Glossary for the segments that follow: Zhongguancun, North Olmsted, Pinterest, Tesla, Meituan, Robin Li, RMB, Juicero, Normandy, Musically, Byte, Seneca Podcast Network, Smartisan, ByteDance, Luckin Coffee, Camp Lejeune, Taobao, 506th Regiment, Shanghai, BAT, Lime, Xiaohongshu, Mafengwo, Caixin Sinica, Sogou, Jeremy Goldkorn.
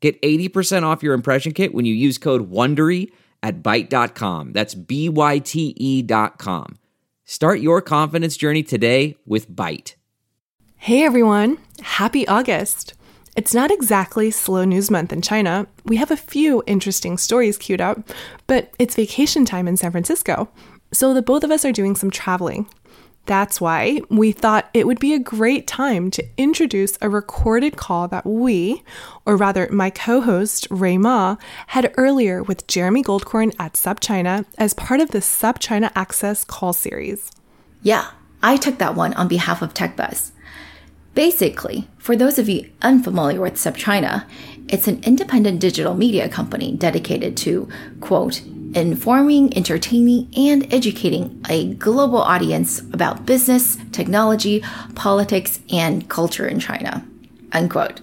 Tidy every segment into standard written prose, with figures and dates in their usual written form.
Get 80% off your impression kit when you use code WONDERY at Byte.com. That's BYTE.com. Start your confidence journey today with Byte. Hey everyone, happy August. It's not exactly slow news month in China. We have a few interesting stories queued up, but it's vacation time in San Francisco. So the both of us are doing some traveling. That's why we thought it would be a great time to introduce a recorded call that we, or rather my co-host Ray Ma, had earlier with Jeremy Goldkorn at SupChina as part of the SupChina Access call series. Yeah, I took that one on behalf of TechBuzz. Basically, for those of you unfamiliar with SupChina, it's an independent digital media company dedicated to, quote, informing, entertaining, and educating a global audience about business, technology, politics, and culture in China, unquote.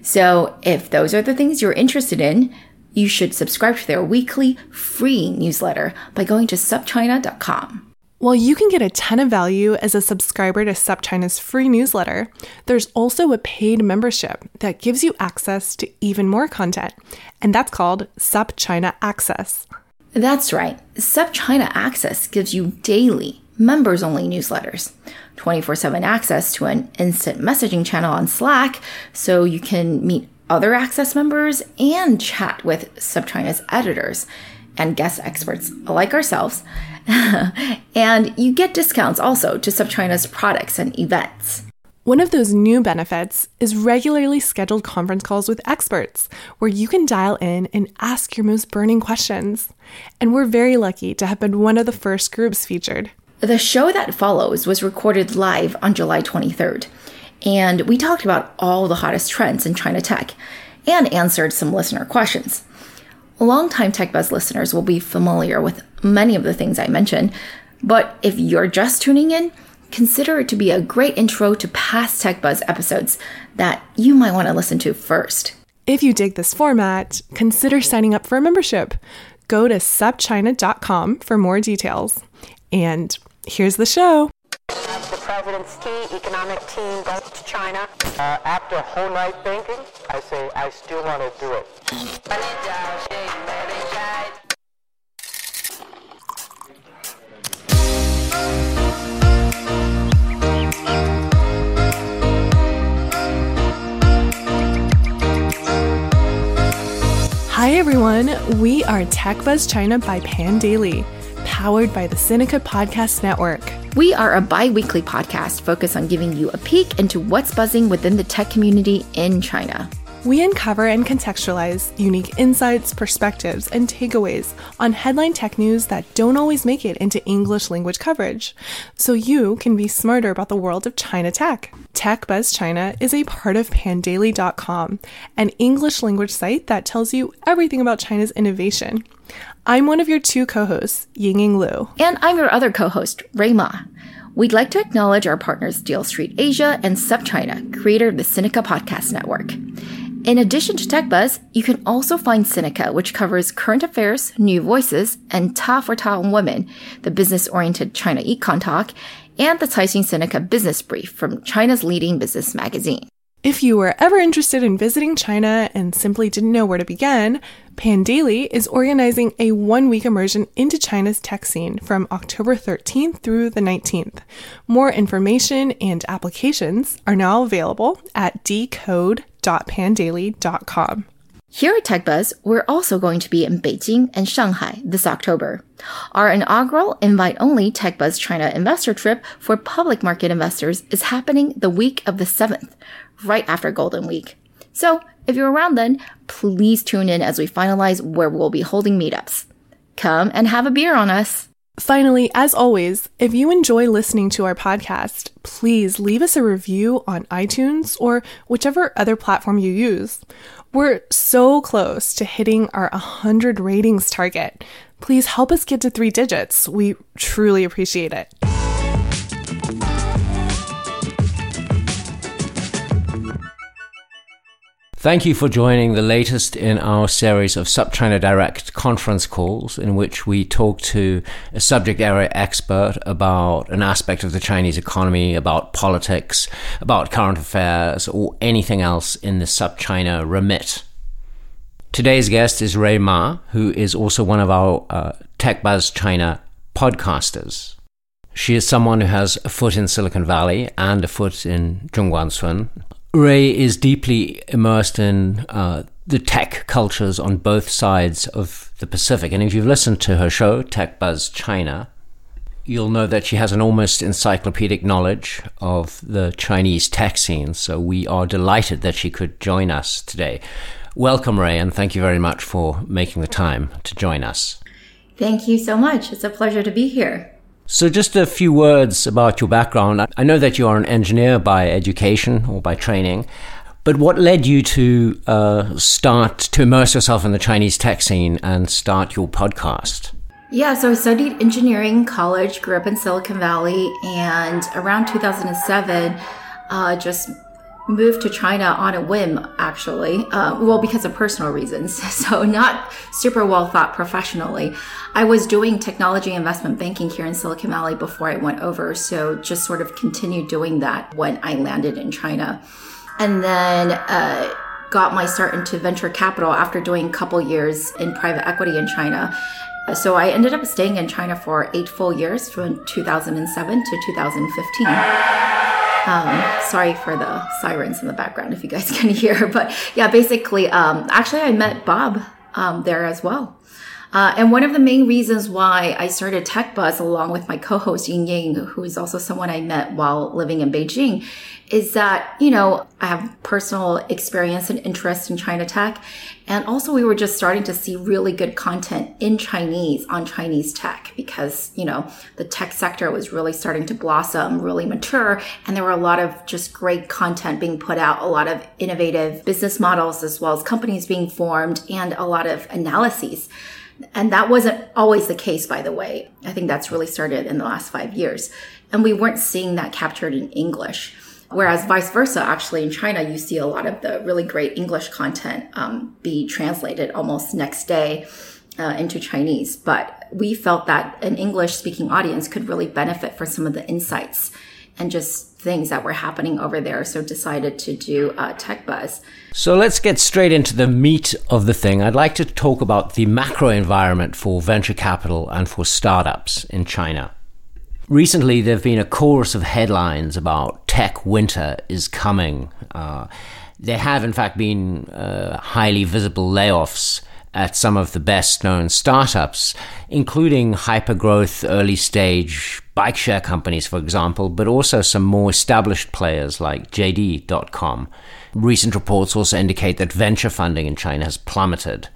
So if those are the things you're interested in, you should subscribe to their weekly free newsletter by going to supchina.com. While you can get a ton of value as a subscriber to SupChina's free newsletter, there's also a paid membership that gives you access to even more content, and that's called SupChina Access. That's right. SupChina Access gives you daily, members-only newsletters, 24/7 access to an instant messaging channel on Slack so you can meet other Access members and chat with SupChina's editors and guest experts like ourselves, and you get discounts also to SupChina's products and events. One of those new benefits is regularly scheduled conference calls with experts, where you can dial in and ask your most burning questions. And we're very lucky to have been one of the first groups featured. The show that follows was recorded live on July 23rd, and we talked about all the hottest trends in China tech and answered some listener questions. Longtime TechBuzz listeners will be familiar with many of the things I mentioned, but if you're just tuning in, consider it to be a great intro to past TechBuzz episodes that you might want to listen to first. If you dig this format, consider signing up for a membership. Go to supchina.com for more details. And here's the show. The president's key economic team goes to China. After a whole night thinking, I say I still want to do it. Hi everyone, we are TechBuzz China by Pan Daily, powered by the Seneca Podcast Network. We are a bi-weekly podcast focused on giving you a peek into what's buzzing within the tech community in China. We uncover and contextualize unique insights, perspectives, and takeaways on headline tech news that don't always make it into English language coverage, so you can be smarter about the world of China tech. TechBuzz China is a part of pandaily.com, an English language site that tells you everything about China's innovation. I'm one of your two co-hosts, Yingying Lu. And I'm your other co-host, Ray Ma. We'd like to acknowledge our partners Deal Street Asia and SupChina, creator of the Seneca Podcast Network. In addition to TechBuzz, you can also find Seneca, which covers current affairs, new voices, and Ta for Ta on Women, the business-oriented China Econ Talk, and the Caixin Sinica Business Brief from China's leading business magazine. If you were ever interested in visiting China and simply didn't know where to begin, Pan Daily is organizing a one-week immersion into China's tech scene from October 13th through the 19th. More information and applications are now available at decode.pandaily.com. Here at TechBuzz, we're also going to be in Beijing and Shanghai this October. Our inaugural invite-only TechBuzz China investor trip for public market investors is happening the week of the 7th, right after Golden Week. So if you're around then, please tune in as we finalize where we'll be holding meetups. Come and have a beer on us. Finally, as always, if you enjoy listening to our podcast, please leave us a review on iTunes or whichever other platform you use. We're so close to hitting our 100 ratings target. Please help us get to 3 digits. We truly appreciate it. Thank you for joining the latest in our series of SupChina Direct conference calls in which we talk to a subject area expert about an aspect of the Chinese economy, about politics, about current affairs, or anything else in the SupChina remit. Today's guest is Ray Ma, who is also one of our TechBuzz China podcasters. She is someone who has a foot in Silicon Valley and a foot in Zhongguancun. Ray is deeply immersed in the tech cultures on both sides of the Pacific. And if you've listened to her show, TechBuzz China, you'll know that she has an almost encyclopedic knowledge of the Chinese tech scene. So we are delighted that she could join us today. Welcome, Ray, and thank you very much for making the time to join us. Thank you so much. It's a pleasure to be here. So just a few words about your background. I know that you are an engineer by education or by training, but what led you to start to immerse yourself in the Chinese tech scene and start your podcast? Yeah, so I studied engineering in college, grew up in Silicon Valley, and around 2007, just moved to China on a whim, actually, because of personal reasons, so not super well thought professionally. I was doing technology investment banking here in Silicon Valley before I went over, so just sort of continued doing that when I landed in China. And then got my start into venture capital after doing a couple years in private equity in China. So I ended up staying in China for 8 full years from 2007 to 2015. Sorry for the sirens in the background if you guys can hear, but yeah, basically, actually I met Bob, there as well. And one of the main reasons why I started TechBuzz along with my co-host Yingying, who is also someone I met while living in Beijing, is that, you know, I have personal experience and interest in China tech. And also we were just starting to see really good content in Chinese on Chinese tech because, you know, the tech sector was really starting to blossom, really mature. And there were a lot of just great content being put out, a lot of innovative business models as well as companies being formed and a lot of analyses. And that wasn't always the case, by the way. I think that's really started in the last 5 years. And we weren't seeing that captured in English. Whereas vice versa, actually in China, you see a lot of the really great English content be translated almost next day into Chinese. But we felt that an English-speaking audience could really benefit from some of the insights and just things that were happening over there, so decided to do TechBuzz. So let's get straight into the meat of the thing. I'd like to talk about the macro environment for venture capital and for startups in China. Recently, there have been a chorus of headlines about tech winter is coming. There have, in fact, been highly visible layoffs at some of the best-known startups, including hyper-growth, early-stage bike share companies, for example, but also some more established players like JD.com. Recent reports also indicate that venture funding in China has plummeted.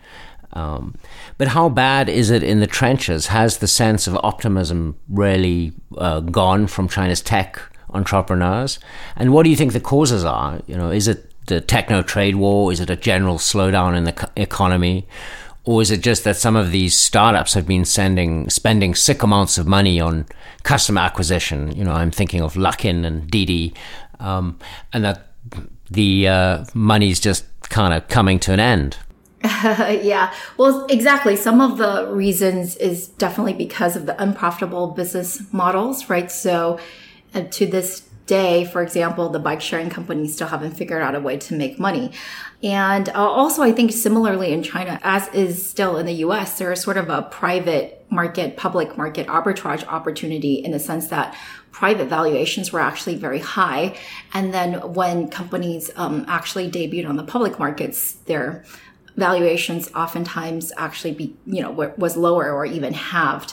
But how bad is it in the trenches? Has the sense of optimism really gone from China's tech entrepreneurs? And what do you think the causes are? You know, is it the techno-trade war? Is it a general slowdown in the economy? Or is it just that some of these startups have been spending sick amounts of money on customer acquisition? You know, I'm thinking of Luckin and Didi, and that the money's just kind of coming to an end. Yeah, well, exactly. Some of the reasons is definitely because of the unprofitable business models, right? So to this day, for example, the bike sharing companies still haven't figured out a way to make money. And also, I think similarly in China, as is still in the US, there is sort of a private market, public market arbitrage opportunity in the sense that private valuations were actually very high. And then when companies actually debuted on the public markets, their valuations oftentimes actually was lower or even halved.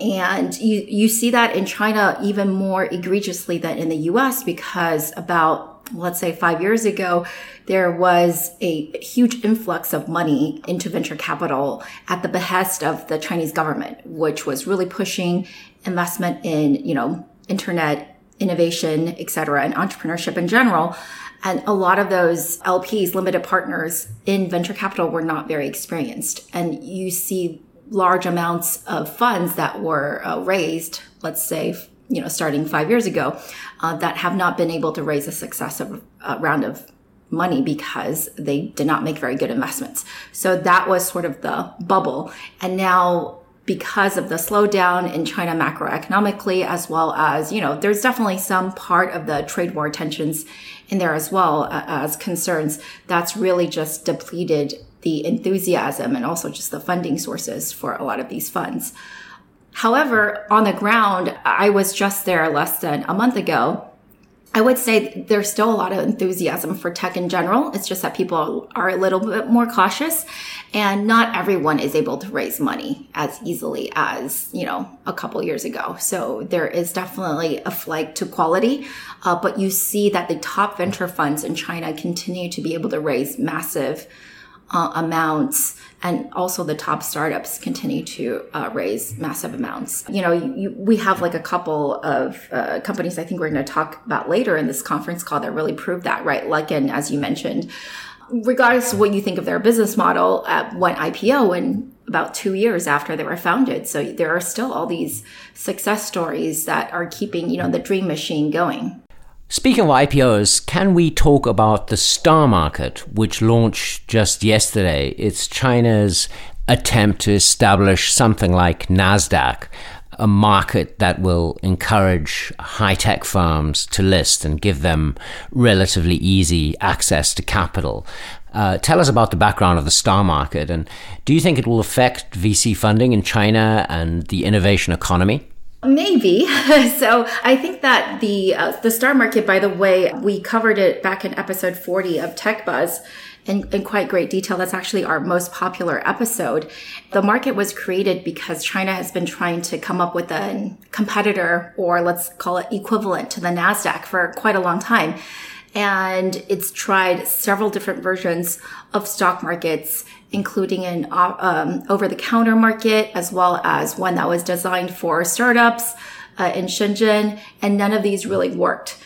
And you see that in China even more egregiously than in the US because about, let's say 5 years ago, there was a huge influx of money into venture capital at the behest of the Chinese government, which was really pushing investment in, you know, internet innovation, et cetera, and entrepreneurship in general And a lot of those LPs, limited partners in venture capital, were not very experienced. And you see large amounts of funds that were raised, let's say, you know, starting 5 years ago, that have not been able to raise a successive round of money because they did not make very good investments. So that was sort of the bubble. And now, because of the slowdown in China macroeconomically, as well as, you know, there's definitely some part of the trade war tensions in there as well as concerns, that's really just depleted the enthusiasm and also just the funding sources for a lot of these funds. However, on the ground, I was just there less than a month ago. I would say there's still a lot of enthusiasm for tech in general. It's just that people are a little bit more cautious, and not everyone is able to raise money as easily as, you know, a couple years ago. So there is definitely a flight to quality, but you see that the top venture funds in China continue to be able to raise massive amounts, and also the top startups continue to raise massive amounts. You know, we have like a couple of companies I think we're going to talk about later in this conference call that really prove that, right? Like, and as you mentioned, regardless of what you think of their business model, went IPO in about 2 years after they were founded. So there are still all these success stories that are keeping, you know, the dream machine going. Speaking of IPOs, can we talk about the Star Market, which launched just yesterday? It's China's attempt to establish something like NASDAQ, a market that will encourage high-tech firms to list and give them relatively easy access to capital. Tell us about the background of the Star Market, and do you think it will affect VC funding in China and the innovation economy? Maybe. So I think that the Star Market, by the way, we covered it back in episode 40 of TechBuzz in quite great detail. That's actually our most popular episode. The market was created because China has been trying to come up with a competitor, or let's call it equivalent to the NASDAQ, for quite a long time. And it's tried several different versions of stock markets, including an over-the-counter market, as well as one that was designed for startups in Shenzhen, and none of these really worked.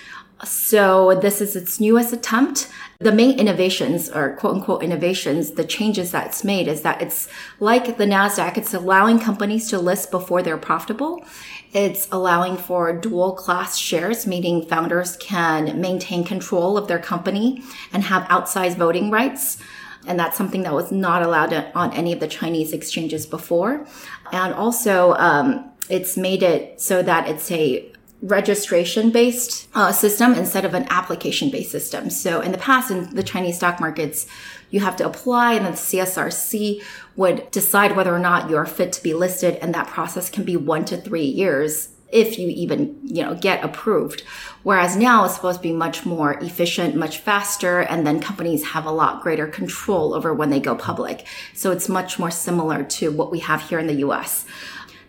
So this is its newest attempt. The main innovations, or quote-unquote innovations, the changes that it's made, is that it's like the NASDAQ. It's allowing companies to list before they're profitable. It's allowing for dual class shares, meaning founders can maintain control of their company and have outsized voting rights. And that's something that was not allowed on any of the Chinese exchanges before. And also, it's made it so that it's a registration-based system instead of an application-based system. So in the past, in the Chinese stock markets, you have to apply, and then the CSRC would decide whether or not you're fit to be listed. And that process can be 1 to 3 years if you even, you know, get approved. Whereas now it's supposed to be much more efficient, much faster, and then companies have a lot greater control over when they go public. So it's much more similar to what we have here in the US.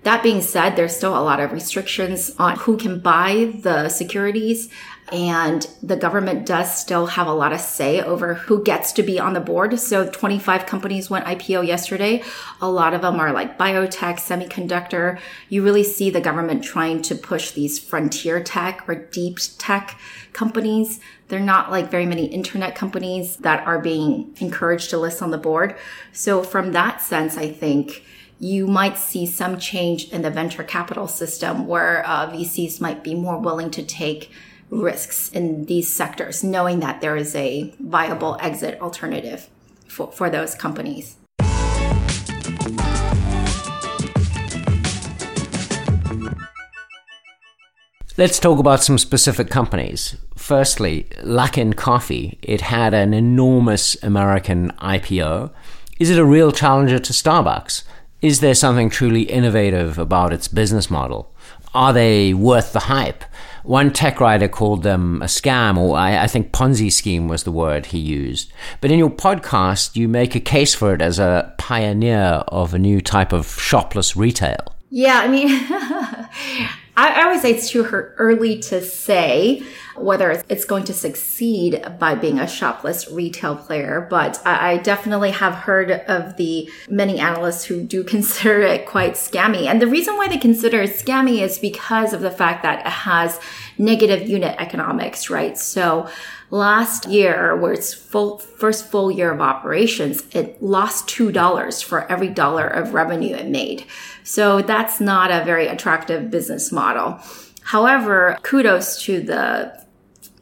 That being said, there's still a lot of restrictions on who can buy the securities, and the government does still have a lot of say over who gets to be on the board. So 25 companies went IPO yesterday. A lot of them are like biotech, semiconductor. You really see the government trying to push these frontier tech or deep tech companies. They're not like very many internet companies that are being encouraged to list on the board. So from that sense, I think you might see some change in the venture capital system, where VCs might be more willing to take risks in these sectors, knowing that there is a viable exit alternative for those companies. Let's talk about some specific companies. Firstly, Luckin Coffee. It had an enormous American IPO. Is it a real challenger to Starbucks? Is there something truly innovative about its business model? Are they worth the hype? One tech writer called them a scam, or I think Ponzi scheme was the word he used. But in your podcast, you make a case for it as a pioneer of a new type of shopless retail. Yeah, I mean, I always say it's too early to say whether it's going to succeed by being a shopless retail player, but I definitely have heard of the many analysts who do consider it quite scammy. And the reason why they consider it scammy is because of the fact that it has negative unit economics, right? So Last year, where its first full year of operations, it lost $2 for every dollar of revenue it made. So that's not a very attractive business model. However, kudos to the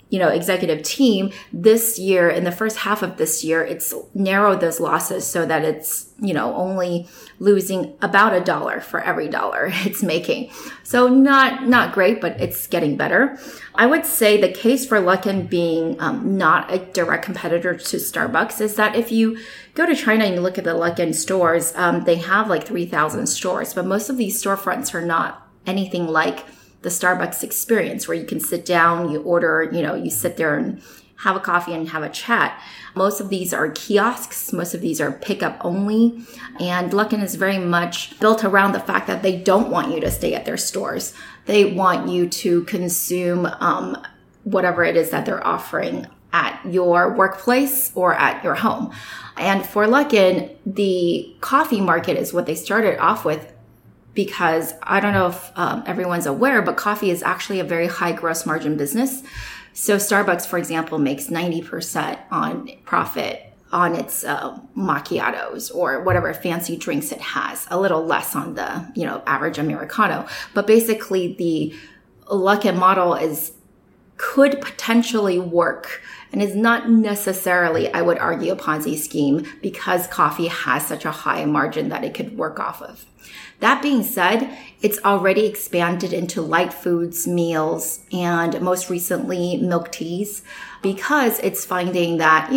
executive team. This year, in the first half of this year, it's narrowed those losses so that it's, only losing about $1 for every dollar it's making. So not great, but it's getting better. I would say the case for Luckin being not a direct competitor to Starbucks is that if you go to China and you look at the Luckin stores, they have like 3,000 stores, but most of these storefronts are not anything like the Starbucks experience, where you can sit down, you order, you sit there and have a coffee and have a chat. Most of these are kiosks. Most of these are pickup only. And Luckin is very much built around the fact that they don't want you to stay at their stores. They want you to consume whatever it is that they're offering at your workplace or at your home. And for Luckin, the coffee market is what they started off with, because I don't know if everyone's aware, but coffee is actually a very high gross margin business. So Starbucks, for example, makes 90% on profit on its macchiatos or whatever fancy drinks it has, a little less on the average Americano. But basically, the Luckin model could potentially work and is not necessarily, I would argue, a Ponzi scheme, because coffee has such a high margin that it could work off of. That being said, it's already expanded into light foods, meals, and most recently milk teas, because it's finding that,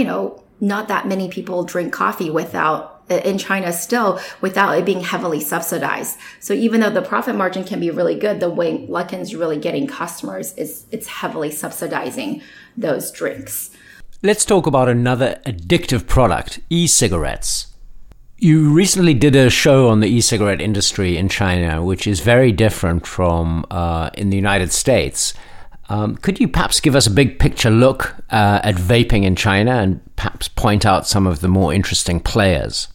not that many people drink coffee in China still, without it being heavily subsidized. So even though the profit margin can be really good, the way Luckin's really getting customers is it's heavily subsidizing those drinks. Let's talk about another addictive product, e-cigarettes. You recently did a show on the e-cigarette industry in China, which is very different from in the United States. Could you perhaps give us a big picture look at vaping in China and perhaps point out some of the more interesting players?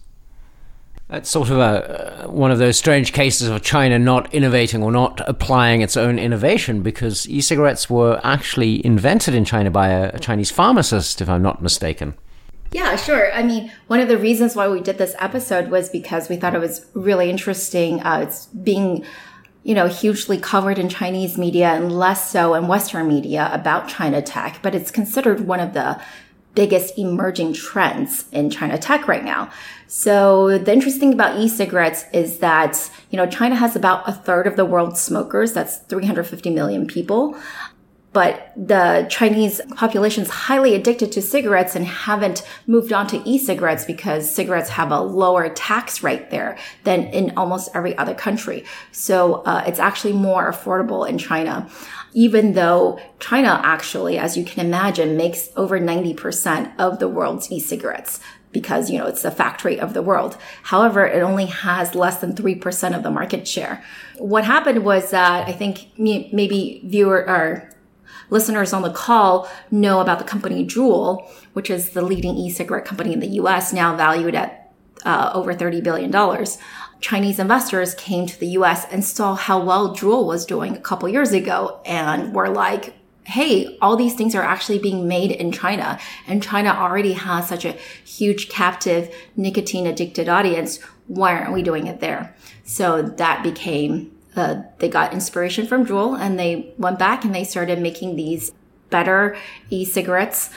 That's sort of one of those strange cases of China not innovating or not applying its own innovation, because e-cigarettes were actually invented in China by a Chinese pharmacist, if I'm not mistaken. Yeah, sure. I mean, one of the reasons why we did this episode was because we thought it was really interesting. It's being, hugely covered in Chinese media and less so in Western media about China tech, but it's considered one of the biggest emerging trends in China tech right now. So the interesting thing about e-cigarettes is that, China has about 1/3 of the world's smokers. That's 350 million people. But the Chinese population is highly addicted to cigarettes and haven't moved on to e-cigarettes because cigarettes have a lower tax rate there than in almost every other country. So it's actually more affordable in China, even though China actually, as you can imagine, makes over 90% of the world's e-cigarettes, because, it's the factory of the world. However, it only has less than 3% of the market share. What happened was that I think maybe listeners on the call know about the company Juul, which is the leading e-cigarette company in the U.S., now valued at over $30 billion. Chinese investors came to the U.S. and saw how well Juul was doing a couple years ago and were like, hey, all these things are actually being made in China. And China already has such a huge captive nicotine-addicted audience. Why aren't we doing it there? So that became... they got inspiration from Juul, and they went back and they started making these better e-cigarettes.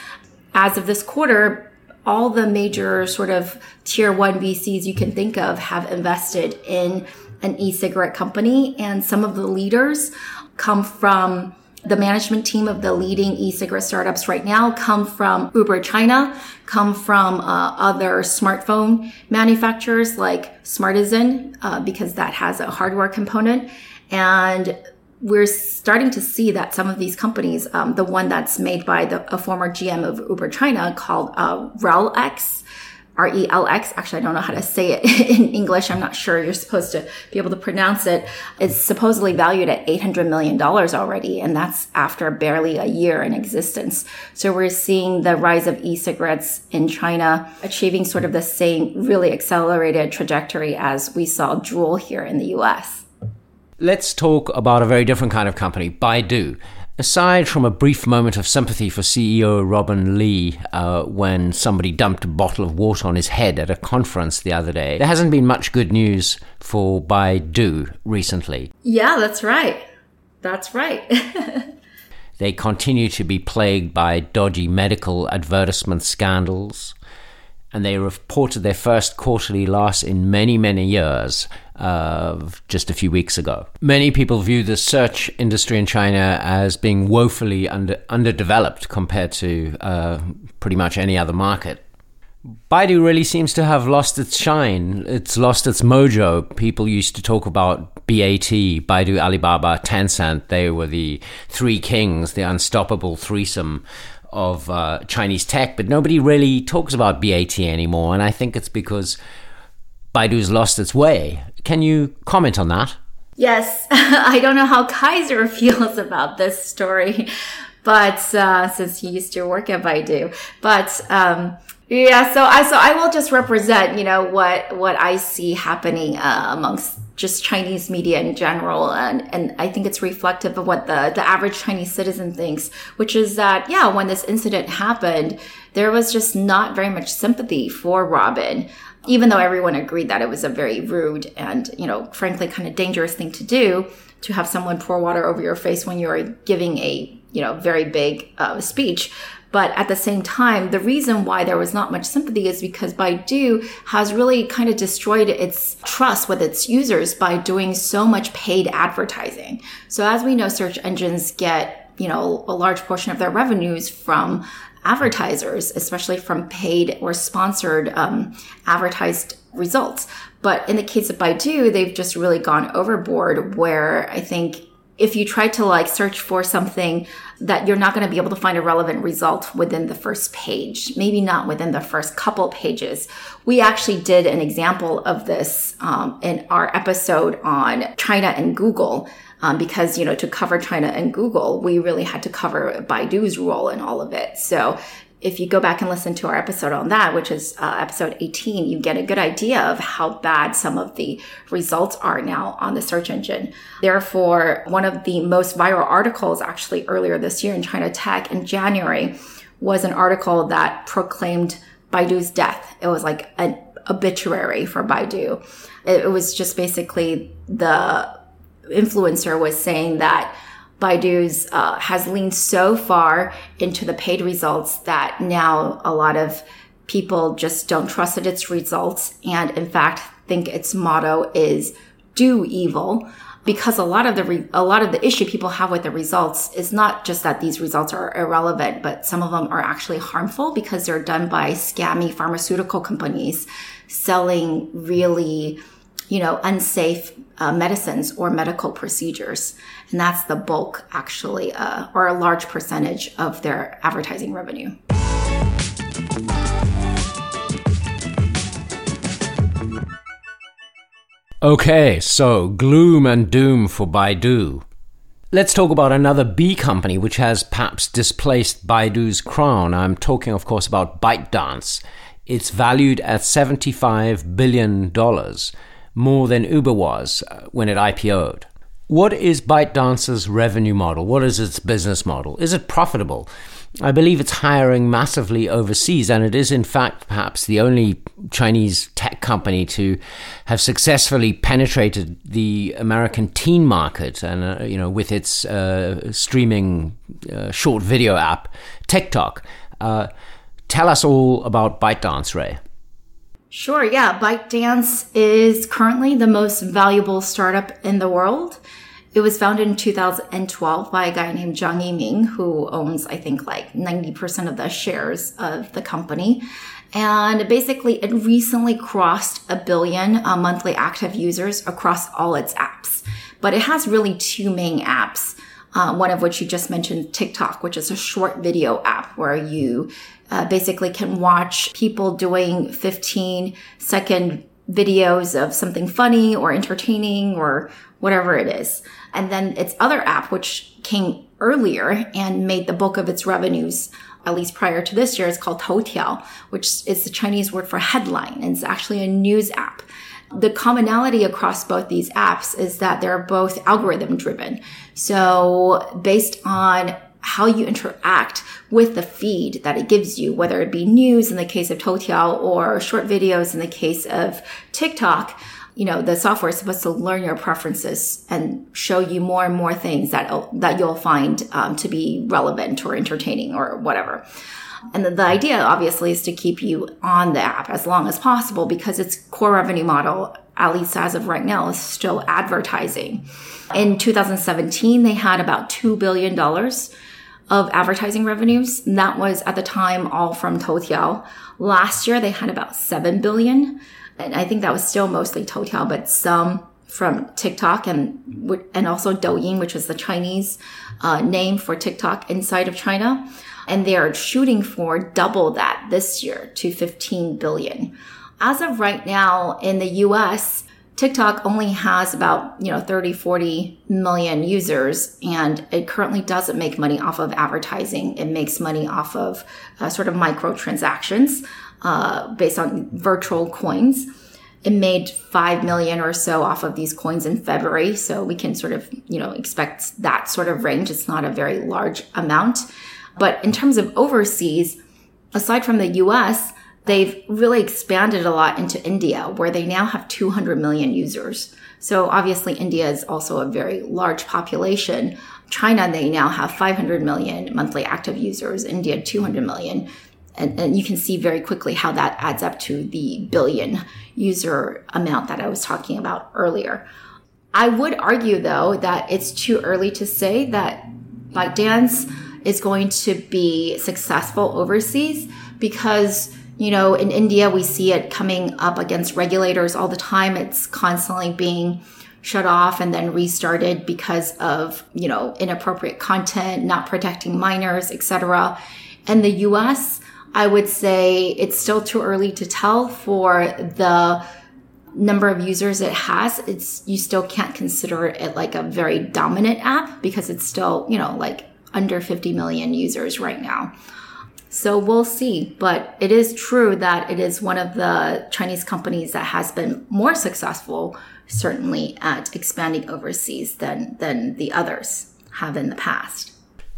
As of this quarter, all the major sort of tier one VCs you can think of have invested in an e-cigarette company. And some of the leaders come from the management team of the leading e-cigarette startups right now, come from Uber China, come from other smartphone manufacturers like Smartisan, because that has a hardware component. And we're starting to see that some of these companies, the one that's made by a former GM of Uber China called RelX, RelX. Actually, I don't know how to say it in English. I'm not sure you're supposed to be able to pronounce it. It's supposedly valued at $800 million already, and that's after barely a year in existence. So we're seeing the rise of e-cigarettes in China achieving sort of the same really accelerated trajectory as we saw Juul here in the US. Let's talk about a very different kind of company, Baidu. Aside from a brief moment of sympathy for CEO Robin Li when somebody dumped a bottle of water on his head at a conference the other day, there hasn't been much good news for Baidu recently. Yeah, that's right. That's right. They continue to be plagued by dodgy medical advertisement scandals, and they reported their first quarterly loss in many, many years just a few weeks ago. Many people view the search industry in China as being woefully underdeveloped compared to pretty much any other market. Baidu really seems to have lost its shine. It's lost its mojo. People used to talk about BAT, Baidu, Alibaba, Tencent. They were the three kings, the unstoppable threesome of Chinese tech, but nobody really talks about BAT anymore, and I think it's because Baidu's lost its way. Can you comment on that? Yes. I don't know how Kaiser feels about this story, but since he used to work at Baidu, but yeah, so I will just represent, you know, what I see happening amongst just Chinese media in general. And I think it's reflective of what the average Chinese citizen thinks, which is that, yeah, when this incident happened, there was just not very much sympathy for Robin, even though everyone agreed that it was a very rude and, you know, frankly, kind of dangerous thing to do, to have someone pour water over your face when you're giving a, you know, very big speech. But at the same time, the reason why there was not much sympathy is because Baidu has really kind of destroyed its trust with its users by doing so much paid advertising. So as we know, search engines get, you know, a large portion of their revenues from advertisers, especially from paid or sponsored advertised results. But in the case of Baidu, they've just really gone overboard, where I think if you try to like search for something, that you're not going to be able to find a relevant result within the first page, maybe not within the first couple pages. We actually did an example of this in our episode on China and Google, because, you know, to cover China and Google, we really had to cover Baidu's role in all of it. So if you go back and listen to our episode on that, which is episode 18, you get a good idea of how bad some of the results are now on the search engine. Therefore, one of the most viral articles actually earlier this year in China Tech in January was an article that proclaimed Baidu's death. It was like an obituary for Baidu. It was just basically the influencer was saying that Baidu's has leaned so far into the paid results that now a lot of people just don't trust its results, and in fact think its motto is "do evil," because a lot of the issue people have with the results is not just that these results are irrelevant, but some of them are actually harmful because they're done by scammy pharmaceutical companies selling really, you know, unsafe medicines or medical procedures. And that's the bulk, actually, or a large percentage of their advertising revenue. Okay, so gloom and doom for Baidu. Let's talk about another B company which has perhaps displaced Baidu's crown. I'm talking, of course, about ByteDance. It's valued at $75 billion. More than Uber was when it IPO'd. What is ByteDance's revenue model? What is its business model? Is it profitable? I believe it's hiring massively overseas, and it is in fact perhaps the only Chinese tech company to have successfully penetrated the American teen market, and you know, with its streaming short video app TikTok. Tell us all about ByteDance, Ray. Sure, yeah. ByteDance is currently the most valuable startup in the world. It was founded in 2012 by a guy named Zhang Yiming, who owns, I think, like 90% of the shares of the company. And basically, it recently crossed 1 billion monthly active users across all its apps. But it has really two main apps, one of which you just mentioned, TikTok, which is a short video app where you basically can watch people doing 15-second videos of something funny or entertaining or whatever it is. And then its other app, which came earlier and made the bulk of its revenues, at least prior to this year, is called Toutiao, which is the Chinese word for headline. And it's actually a news app. The commonality across both these apps is that they're both algorithm driven. So based on how you interact with the feed that it gives you, whether it be news in the case of Toutiao or short videos in the case of TikTok, you know, the software is supposed to learn your preferences and show you more and more things that you'll find to be relevant or entertaining or whatever. And the idea, obviously, is to keep you on the app as long as possible because its core revenue model, at least as of right now, is still advertising. In 2017, they had about $2 billion of advertising revenues. And that was, at the time, all from Toutiao. Last year, they had about $7 billion. And I think that was still mostly Toutiao, but some from TikTok and also Douyin, which was the Chinese name for TikTok inside of China. And they are shooting for double that this year to $15 billion. As of right now in the US, TikTok only has about, 30, 40 million users, and it currently doesn't make money off of advertising. It makes money off of sort of microtransactions based on virtual coins. It made 5 million or so off of these coins in February. So we can sort of, expect that sort of range. It's not a very large amount. But in terms of overseas, aside from the US, they've really expanded a lot into India, where they now have 200 million users. So obviously, India is also a very large population. China, they now have 500 million monthly active users, India 200 million. And you can see very quickly how that adds up to the billion user amount that I was talking about earlier. I would argue, though, that it's too early to say that ByteDance is going to be successful overseas because, in India, we see it coming up against regulators all the time. It's constantly being shut off and then restarted because of, inappropriate content, not protecting minors, etc. And the U.S., I would say it's still too early to tell for the number of users it has. You still can't consider it like a very dominant app because it's still, under 50 million users right now. So we'll see. But it is true that it is one of the Chinese companies that has been more successful, certainly at expanding overseas than the others have in the past.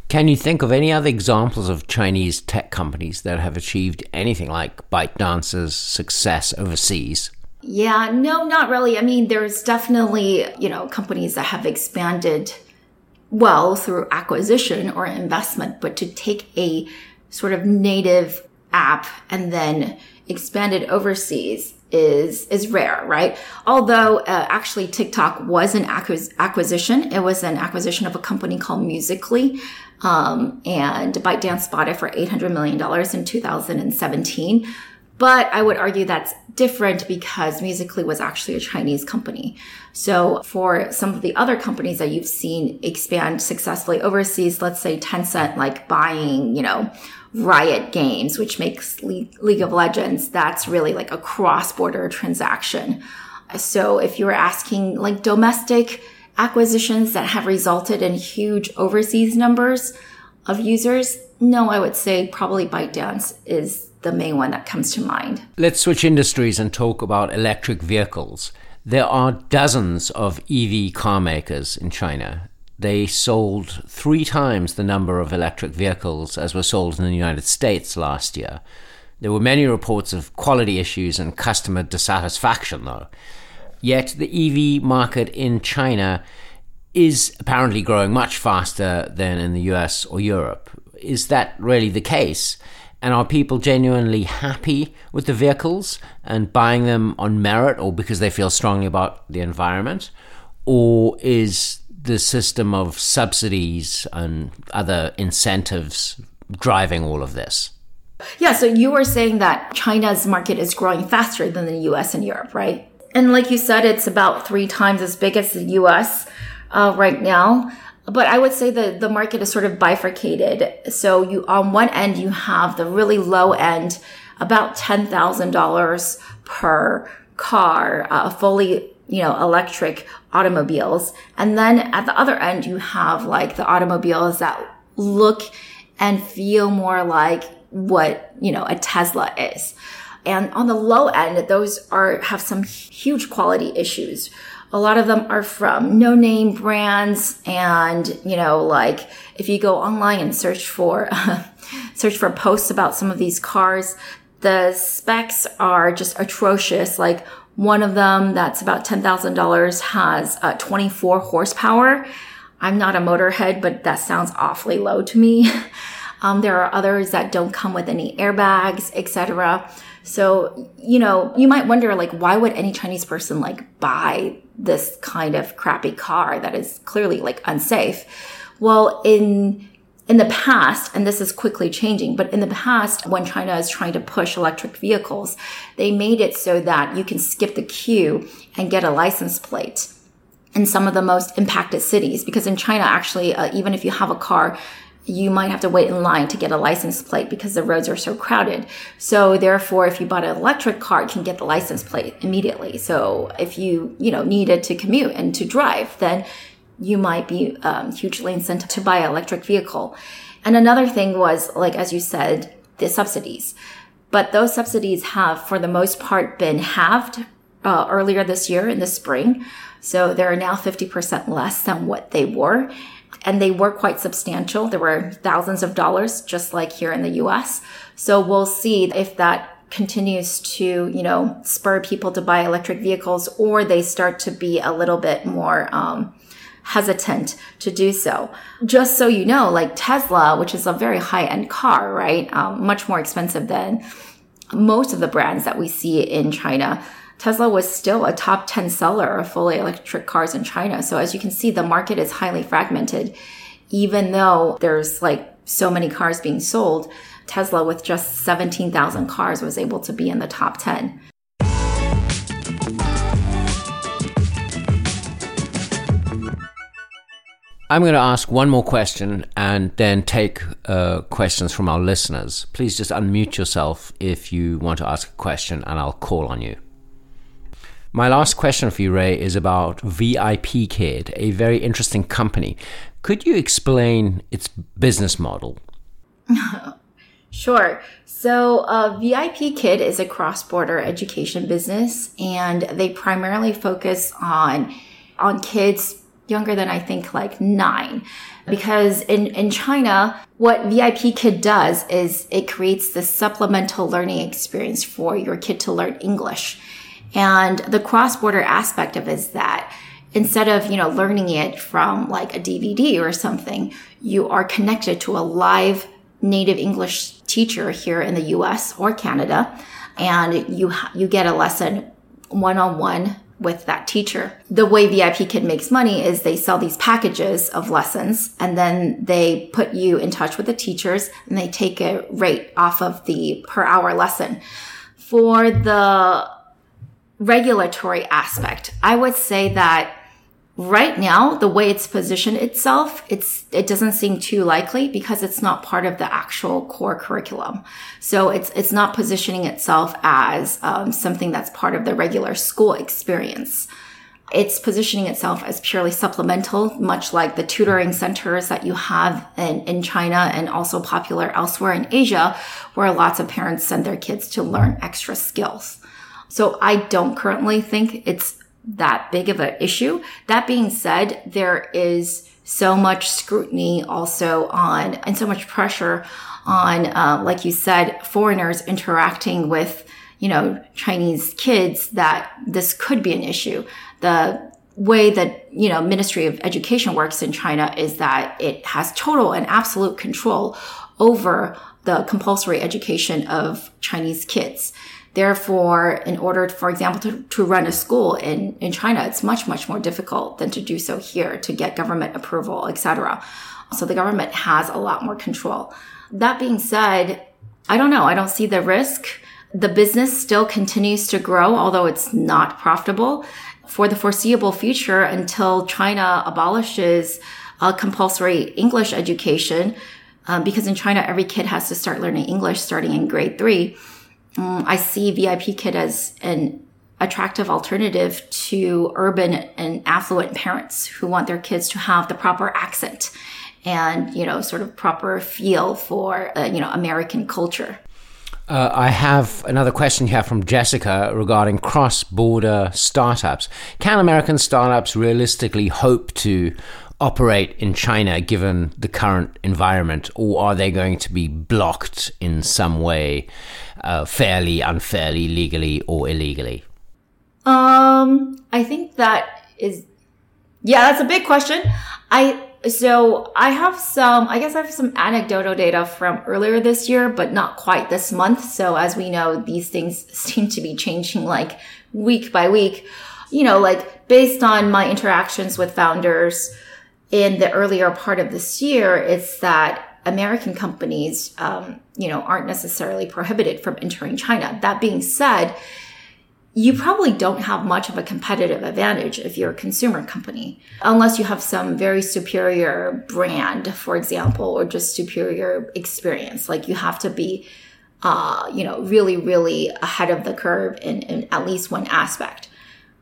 Can you think of any other examples of Chinese tech companies that have achieved anything like ByteDance's success overseas? Yeah, no, not really. I mean, there's definitely, companies that have expanded well through acquisition or investment, but to take a sort of native app and then expand it overseas is rare, right? Although actually TikTok was an acquisition. It was an acquisition of a company called Musically, and ByteDance bought it for $800 million in 2017. But I would argue that's different because Musically was actually a Chinese company. So for some of the other companies that you've seen expand successfully overseas, let's say Tencent, like buying, Riot Games, which makes League of Legends, that's really like a cross-border transaction. So if you were asking like domestic acquisitions that have resulted in huge overseas numbers of users, no, I would say probably ByteDance is the main one that comes to mind. Let's switch industries and talk about electric vehicles. There are dozens of EV car makers in China. They sold 3 times the number of electric vehicles as were sold in the United States last year. There were many reports of quality issues and customer dissatisfaction, though. Yet the EV market in China is apparently growing much faster than in the US or Europe. Is that really the case? And are people genuinely happy with the vehicles and buying them on merit or because they feel strongly about the environment? Or is the system of subsidies and other incentives driving all of this? Yeah, so you were saying that China's market is growing faster than the US and Europe, right? And like you said, it's about 3 times as big as the US right now. But I would say that the market is sort of bifurcated. So you, on one end, you have the really low end, about $10,000 per car, fully, electric automobiles. And then at the other end, you have like the automobiles that look and feel more like what, a Tesla is. And on the low end, those have some huge quality issues. A lot of them are from no-name brands, and like if you go online and search for posts about some of these cars, the specs are just atrocious. Like one of them that's about $10,000 has 24 horsepower. I'm not a motorhead, but that sounds awfully low to me. There are others that don't come with any airbags, etc. So, you might wonder, like, why would any Chinese person, like, buy this kind of crappy car that is clearly, like, unsafe? Well, in the past, and this is quickly changing, but in the past, when China is trying to push electric vehicles, they made it so that you can skip the queue and get a license plate in some of the most impacted cities. Because in China, actually, even if you have a car, you might have to wait in line to get a license plate because the roads are so crowded. So therefore, if you bought an electric car, you can get the license plate immediately. So if you, needed to commute and to drive, then you might be hugely incentivized to buy an electric vehicle. And another thing was, like, as you said, the subsidies. But those subsidies have, for the most part, been halved earlier this year in the spring. So they're now 50% less than what they were. And they were quite substantial. There were thousands of dollars, just like here in the US. So we'll see if that continues to, spur people to buy electric vehicles, or they start to be a little bit more hesitant to do so. Just so you know, like Tesla, which is a very high-end car, right? Much more expensive than most of the brands that we see in China. Tesla was still a top 10 seller of fully electric cars in China. So as you can see, the market is highly fragmented. Even though there's like so many cars being sold, Tesla with just 17,000 cars was able to be in the top 10. I'm going to ask one more question and then take questions from our listeners. Please just unmute yourself if you want to ask a question and I'll call on you. My last question for you, Ray, is about VIPKid, a very interesting company. Could you explain its business model? Sure. So VIPKid is a cross-border education business, and they primarily focus on kids younger than I think like 9. Because in China, what VIPKid does is it creates this supplemental learning experience for your kid to learn English. And the cross-border aspect of it is that instead of, learning it from like a DVD or something, you are connected to a live native English teacher here in the US or Canada, and you get a lesson one-on-one with that teacher. The way VIPKid makes money is they sell these packages of lessons, and then they put you in touch with the teachers, and they take a rate off of the per-hour lesson. For the regulatory aspect, I would say that right now, the way it's positioned itself, it doesn't seem too likely because it's not part of the actual core curriculum. So it's not positioning itself as something that's part of the regular school experience. It's positioning itself as purely supplemental, much like the tutoring centers that you have in China and also popular elsewhere in Asia, where lots of parents send their kids to learn extra skills. So I don't currently think it's that big of an issue. That being said, there is so much scrutiny also on, and so much pressure on, like you said, foreigners interacting with, Chinese kids, that this could be an issue. The way that, Ministry of Education works in China is that it has total and absolute control over the compulsory education of Chinese kids. Therefore, in order, for example, to run a school in China, it's much, much more difficult than to do so here, to get government approval, etc. So the government has a lot more control. That being said, I don't know. I don't see the risk. The business still continues to grow, although it's not profitable. For the foreseeable future, until China abolishes compulsory English education, because in China, every kid has to start learning English starting in grade 3, I see VIPKid as an attractive alternative to urban and affluent parents who want their kids to have the proper accent and, sort of proper feel for, American culture. I have another question here from Jessica regarding cross-border startups. Can American startups realistically hope to operate in China given the current environment, or are they going to be blocked in some way, fairly, unfairly, legally, or illegally? I think that is, yeah, that's a big question. I have some anecdotal data from earlier this year, but not quite this month. So as we know, these things seem to be changing like week by week, you know, like based on my interactions with founders in the earlier part of this year, it's that American companies, aren't necessarily prohibited from entering China. That being said, you probably don't have much of a competitive advantage if you're a consumer company, unless you have some very superior brand, for example, or just superior experience. Like you have to be, really, really ahead of the curve in at least one aspect.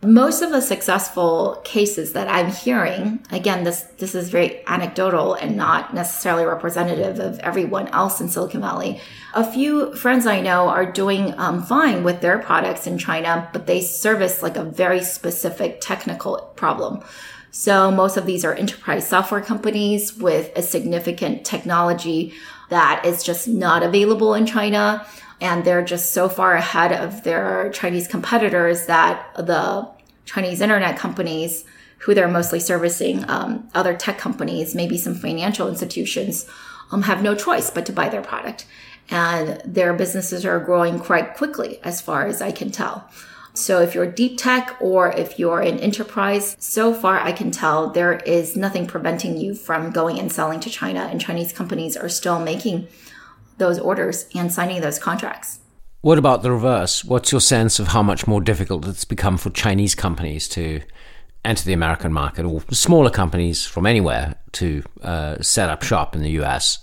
Most of the successful cases that I'm hearing, again, this is very anecdotal and not necessarily representative of everyone else in Silicon Valley. A few friends I know are doing fine with their products in China, but they service like a very specific technical problem. So most of these are enterprise software companies with a significant technology that is just not available in China. And they're just so far ahead of their Chinese competitors that the Chinese internet companies, who they're mostly servicing, other tech companies, maybe some financial institutions, have no choice but to buy their product. And their businesses are growing quite quickly, as far as I can tell. So if you're deep tech or if you're an enterprise, so far I can tell there is nothing preventing you from going and selling to China. And Chinese companies are still making those orders and signing those contracts. What about the reverse? What's your sense of how much more difficult it's become for Chinese companies to enter the American market, or smaller companies from anywhere to set up shop in the US?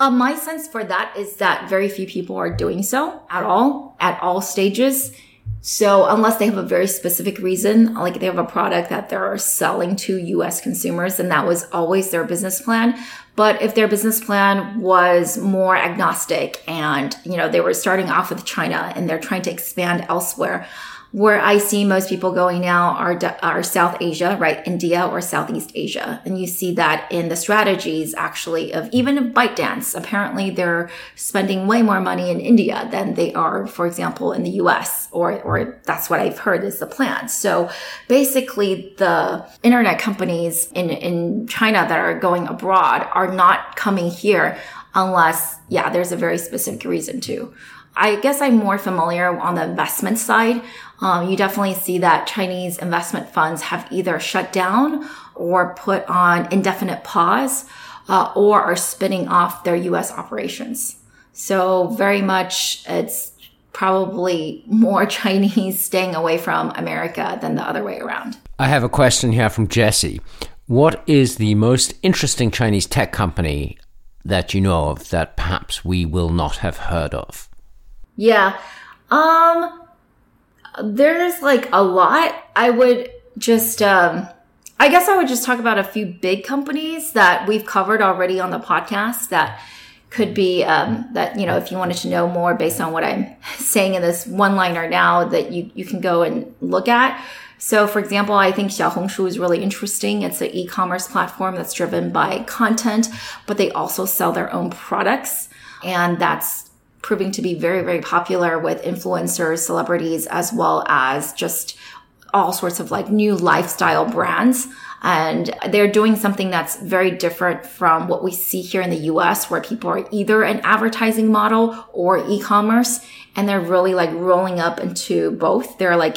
My sense for that is that very few people are doing so at all stages. So unless they have a very specific reason, like they have a product that they're selling to US consumers, and that was always their business plan. But if their business plan was more agnostic and, they were starting off with China and they're trying to expand elsewhere, where I see most people going now are South Asia, right? India or Southeast Asia. And you see that in the strategies actually of even ByteDance. Apparently they're spending way more money in India than they are, for example, in the US, or that's what I've heard is the plan. So basically the internet companies in China that are going abroad are not coming here unless, there's a very specific reason to. I guess I'm more familiar on the investment side. You definitely see that Chinese investment funds have either shut down or put on indefinite pause, or are spinning off their U.S. operations. So very much it's probably more Chinese staying away from America than the other way around. I have a question here from Jesse. What is the most interesting Chinese tech company that you know of that perhaps we will not have heard of? Yeah. There's like a lot. I would just talk about a few big companies that we've covered already on the podcast that could be, if you wanted to know more based on what I'm saying in this one-liner now, that you can go and look at. So for example, I think Xiaohongshu is really interesting. It's an e-commerce platform that's driven by content, but they also sell their own products. And that's proving to be very, very popular with influencers, celebrities, as well as just all sorts of like new lifestyle brands. And they're doing something that's very different from what we see here in the US, where people are either an advertising model or e-commerce. And they're really like rolling up into both. They're like,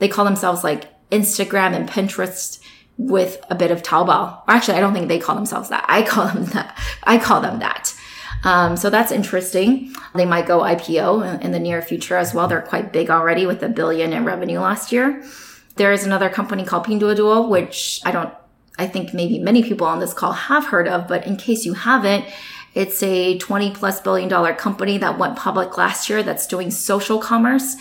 they call themselves like Instagram and Pinterest with a bit of Taobao. Actually, I don't think they call themselves that. I call them that. So that's interesting. They might go IPO in the near future as well. They're quite big already with $1 billion in revenue last year. There is another company called Pinduoduo, which I think maybe many people on this call have heard of, but in case you haven't, it's a $20+ billion company that went public last year that's doing social commerce.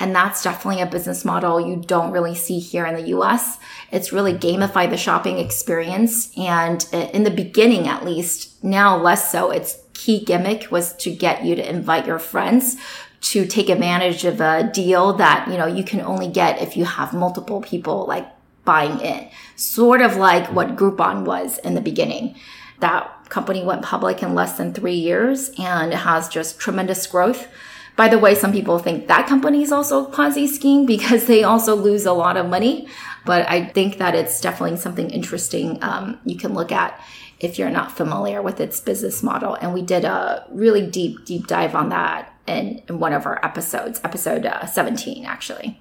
And that's definitely a business model you don't really see here in the US. It's really gamified the shopping experience. And in the beginning, at least, now less so, it's key gimmick was to get you to invite your friends to take advantage of a deal that, you know, you can only get if you have multiple people like buying in, sort of like what Groupon was in the beginning. That company went public in less than 3 years and has just tremendous growth. By the way, some people think that company is also a Ponzi scheme because they also lose a lot of money. But I think that it's definitely something interesting you can look at if you're not familiar with its business model. And we did a really deep dive on that in one of our episodes, episode 17, actually.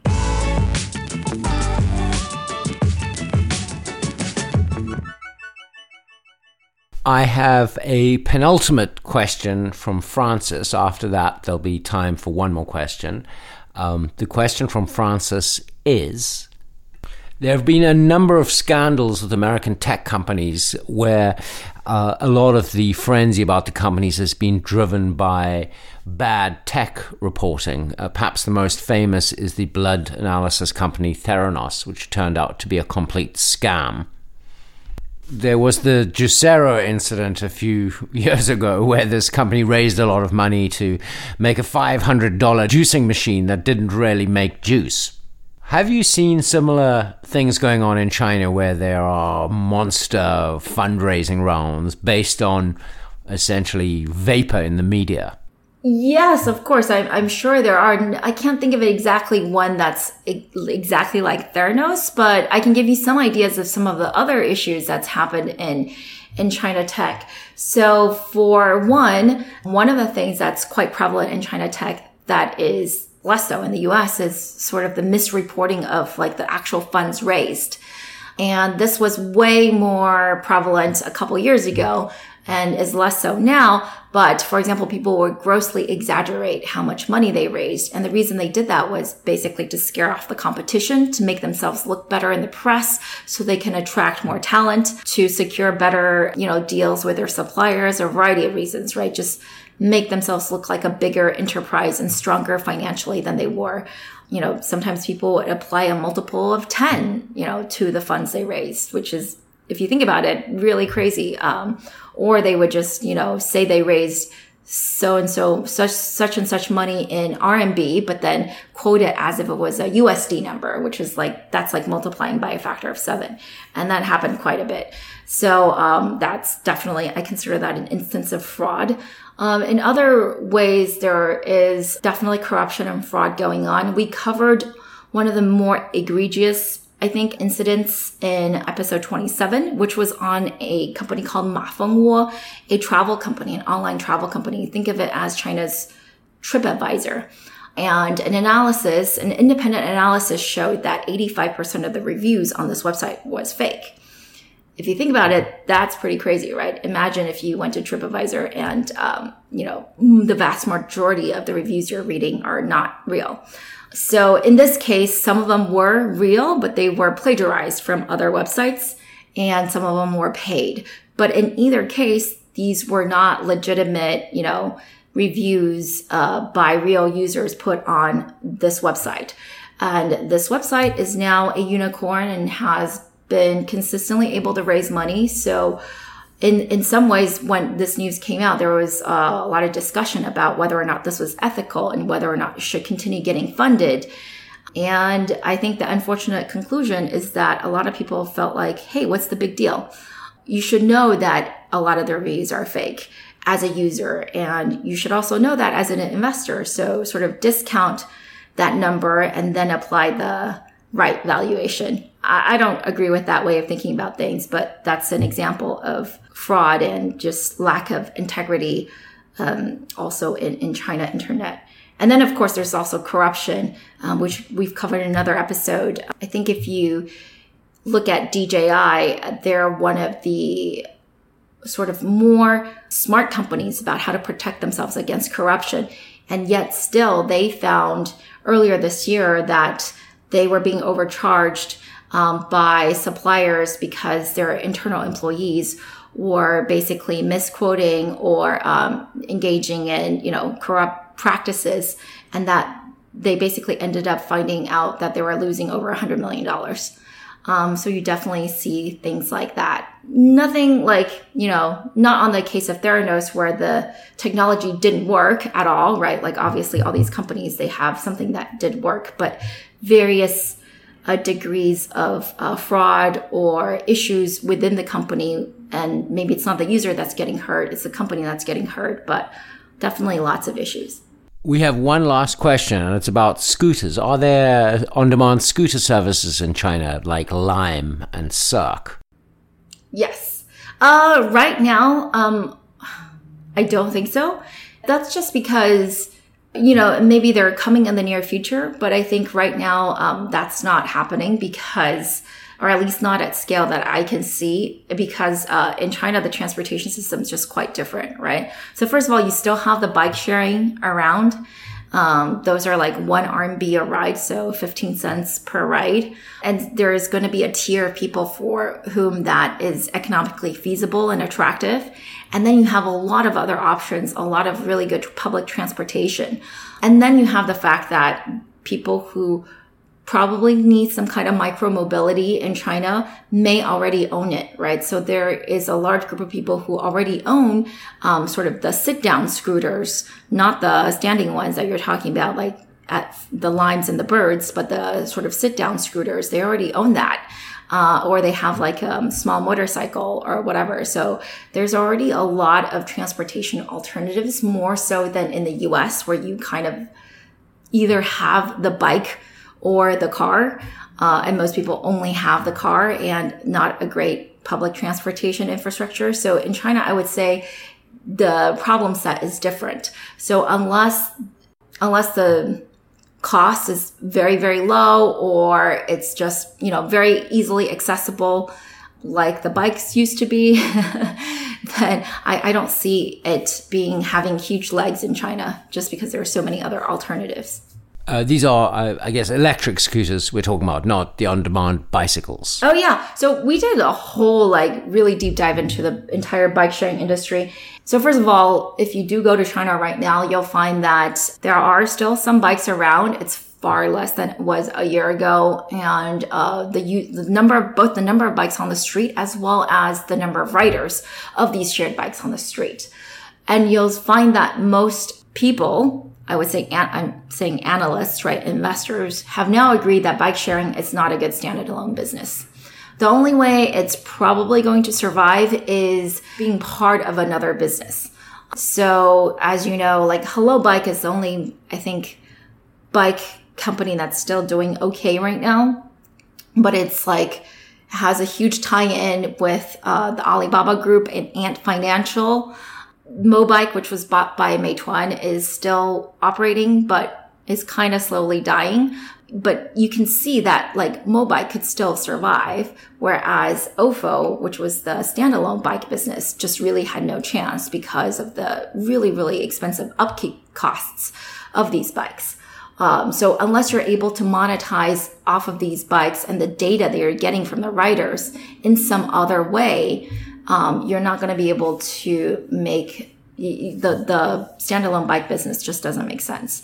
I have a penultimate question from Francis. After that, there'll be time for one more question. The question from Francis is, there have been a number of scandals with American tech companies where a lot of the frenzy about the companies has been driven by bad tech reporting. Perhaps the most famous is the blood analysis company Theranos, which turned out to be a complete scam. There was the Juicero incident a few years ago where this company raised a lot of money to make a $500 juicing machine that didn't really make juice. Have you seen similar things going on in China where there are monster fundraising rounds based on essentially vapor in the media? Yes, of course. I'm sure there are. I can't think of exactly one that's exactly like Theranos, but I can give you some ideas of some of the other issues that's happened in China tech. So for one of the things that's quite prevalent in China tech that is less so in the US is sort of the misreporting of like the actual funds raised. And this was way more prevalent a couple years ago and is less so now. But for example, people would grossly exaggerate how much money they raised. And the reason they did that was basically to scare off the competition, to make themselves look better in the press so they can attract more talent, to secure better, you know, deals with their suppliers, a variety of reasons, right? Just make themselves look like a bigger enterprise and stronger financially than they were. You know, sometimes people would apply a multiple of 10, you know, to the funds they raised, which is, if you think about it, really crazy. Or they would just, you know, say they raised such and such money in RMB, but then quote it as if it was a USD number, which is like, that's like multiplying by a factor of 7. And that happened quite a bit. So that's definitely, I consider that an instance of fraud. In other ways, there is definitely corruption and fraud going on. We covered one of the more egregious, I think, incidents in episode 27, which was on a company called Mafengwo, a travel company, an online travel company. Think of it as China's TripAdvisor. And an independent analysis showed that 85% of the reviews on this website was fake. If you think about it, that's pretty crazy, right? Imagine if you went to TripAdvisor and, you know, the vast majority of the reviews you're reading are not real. So in this case, some of them were real, but they were plagiarized from other websites and some of them were paid. But in either case, these were not legitimate, you know, reviews by real users put on this website. And this website is now a unicorn and has been consistently able to raise money. So in some ways, when this news came out, there was a lot of discussion about whether or not this was ethical and whether or not it should continue getting funded. And I think the unfortunate conclusion is that a lot of people felt like, hey, what's the big deal? You should know that a lot of the reviews are fake as a user. And you should also know that as an investor. So sort of discount that number and then apply the right valuation. I don't agree with that way of thinking about things, but that's an example of fraud and just lack of integrity also in China internet. And then, of course, there's also corruption, which we've covered in another episode. I think if you look at DJI, they're one of the sort of more smart companies about how to protect themselves against corruption. And yet still, they found earlier this year that they were being overcharged by suppliers because their internal employees were basically misquoting or engaging in, you know, corrupt practices, and that they basically ended up finding out that they were losing over $100 million. So you definitely see things like that. Nothing like, you know, not on the case of Theranos where the technology didn't work at all, right? Like obviously all these companies, they have something that did work, but various degrees of fraud or issues within the company. And maybe it's not the user that's getting hurt, it's the company that's getting hurt, but definitely lots of issues. We have one last question, and it's about scooters. Are there on-demand scooter services in China, like Lime and Circ? Yes. Right now, I don't think so. That's just because, you know, maybe they're coming in the near future, but I think right now that's not happening because, or at least not at scale that I can see, because in China, the transportation system is just quite different, right? So first of all, you still have the bike sharing around. Those are like 1 RMB a ride, so 15 cents per ride. And there is going to be a tier of people for whom that is economically feasible and attractive. And then you have a lot of other options, a lot of really good public transportation. And then you have the fact that people who probably need some kind of micro mobility in China may already own it, right? So there is a large group of people who already own sort of the sit down scooters, not the standing ones that you're talking about, like at the Limes and the Birds, but the sort of sit down scooters. They already own that, or they have like a small motorcycle or whatever. So there's already a lot of transportation alternatives, more so than in the US, where you kind of either have the bike or the car, and most people only have the car and not a great public transportation infrastructure. So in China, I would say the problem set is different. So unless the cost is very, very low, or it's just, you know, very easily accessible, like the bikes used to be, then I don't see it being having huge legs in China, just because there are so many other alternatives. These are, I guess, electric scooters we're talking about, not the on-demand bicycles. Oh, yeah. So we did a whole, like, really deep dive into the entire bike-sharing industry. So first of all, if you do go to China right now, you'll find that there are still some bikes around. It's far less than it was a year ago. And the number of bikes on the street, as well as the number of riders of these shared bikes on the street. And you'll find that most people, I would say, I'm saying analysts, right? Investors have now agreed that bike sharing is not a good standalone business. The only way it's probably going to survive is being part of another business. So as you know, like Hello Bike is the only, I think, bike company that's still doing okay right now, but it's like, has a huge tie-in with the Alibaba Group and Ant Financial. Mobike, which was bought by Meituan, is still operating, but is kind of slowly dying. But you can see that like Mobike could still survive, whereas Ofo, which was the standalone bike business, just really had no chance because of the really, really expensive upkeep costs of these bikes. So unless you're able to monetize off of these bikes and the data that you're getting from the riders in some other way, you're not going to be able to make the standalone bike business just doesn't make sense.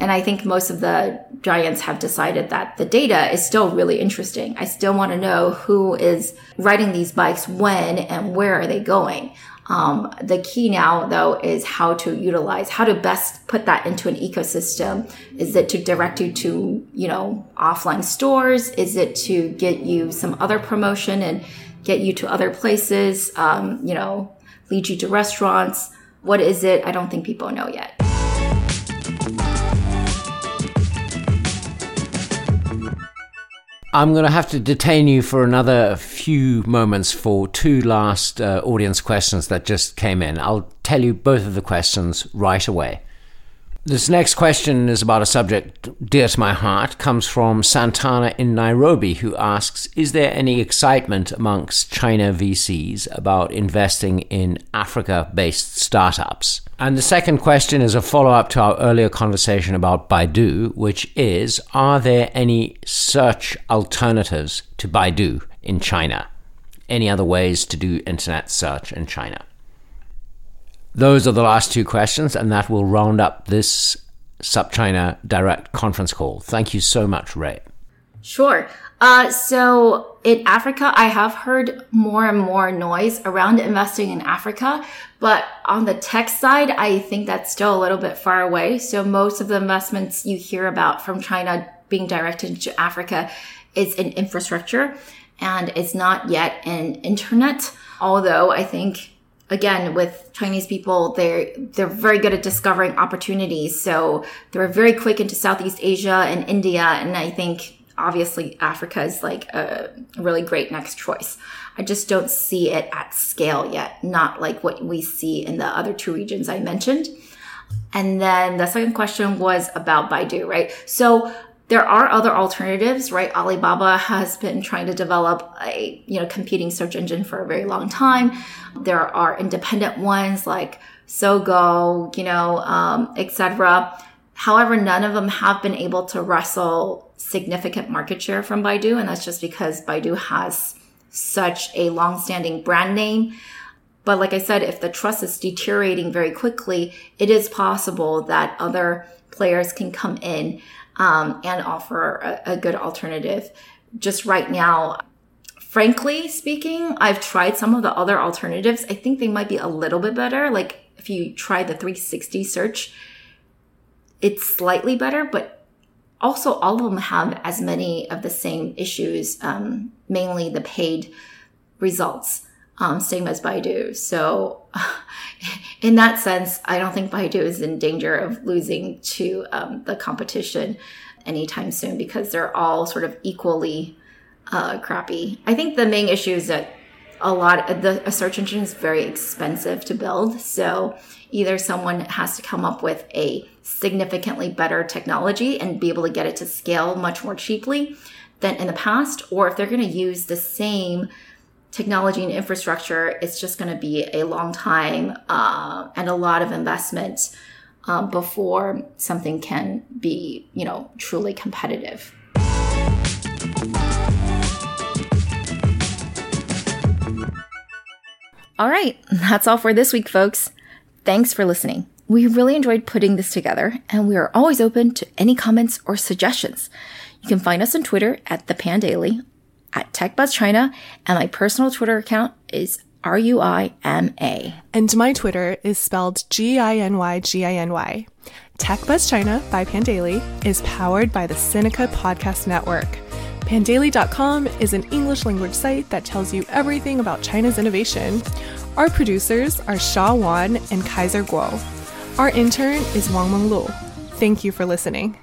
And I think most of the giants have decided that the data is still really interesting. I still want to know who is riding these bikes when and where are they going. The key now, though, is how to best put that into an ecosystem. Is it to direct you to, you know, offline stores? Is it to get you some other promotion and get you to other places, you know, lead you to restaurants? What is it? I don't think people know yet. I'm going to have to detain you for another few moments for two last audience questions that just came in. I'll tell you both of the questions right away. This next question is about a subject dear to my heart, comes from Santana in Nairobi, who asks, is there any excitement amongst China VCs about investing in Africa-based startups? And the second question is a follow-up to our earlier conversation about Baidu, which is, are there any search alternatives to Baidu in China? Any other ways to do internet search in China? Those are the last two questions, and that will round up this SupChina Direct conference call. Thank you so much, Ray. Sure. So in Africa, I have heard more and more noise around investing in Africa, but on the tech side, I think that's still a little bit far away. So most of the investments you hear about from China being directed to Africa is in infrastructure, and it's not yet in internet. Although I think, again, with Chinese people, they're very good at discovering opportunities. So they were very quick into Southeast Asia and India, and I think obviously Africa is like a really great next choice. I just don't see it at scale yet, not like what we see in the other two regions I mentioned. And then the second question was about Baidu, right? So there are other alternatives, right? Alibaba has been trying to develop a, competing search engine for a very long time. There are independent ones like Sogou, etc. However, none of them have been able to wrestle significant market share from Baidu, and that's just because Baidu has such a long-standing brand name. But like I said, if the trust is deteriorating very quickly, it is possible that other players can come in and offer a good alternative. Just right now, frankly speaking, I've tried some of the other alternatives. I think they might be a little bit better. Like if you try the 360 search, it's slightly better, but also, all of them have as many of the same issues, mainly the paid results, same as Baidu. So in that sense, I don't think Baidu is in danger of losing to the competition anytime soon because they're all sort of equally crappy. I think the main issue is that a search engine is very expensive to build. So either someone has to come up with a significantly better technology and be able to get it to scale much more cheaply than in the past, or if they're going to use the same technology and infrastructure, it's just going to be a long time and a lot of investment before something can be, truly competitive. All right, that's all for this week, folks. Thanks for listening. We really enjoyed putting this together, and we are always open to any comments or suggestions. You can find us on Twitter at the Pan Daily, at TechBuzz China, and my personal Twitter account is RUIMA. And my Twitter is spelled GINYGINY. TechBuzz China by Pan Daily is powered by the Seneca Podcast Network. Pandaily.com is an English language site that tells you everything about China's innovation. Our producers are Sha Wan and Kaiser Guo. Our intern is Wang Meng Lu. Thank you for listening.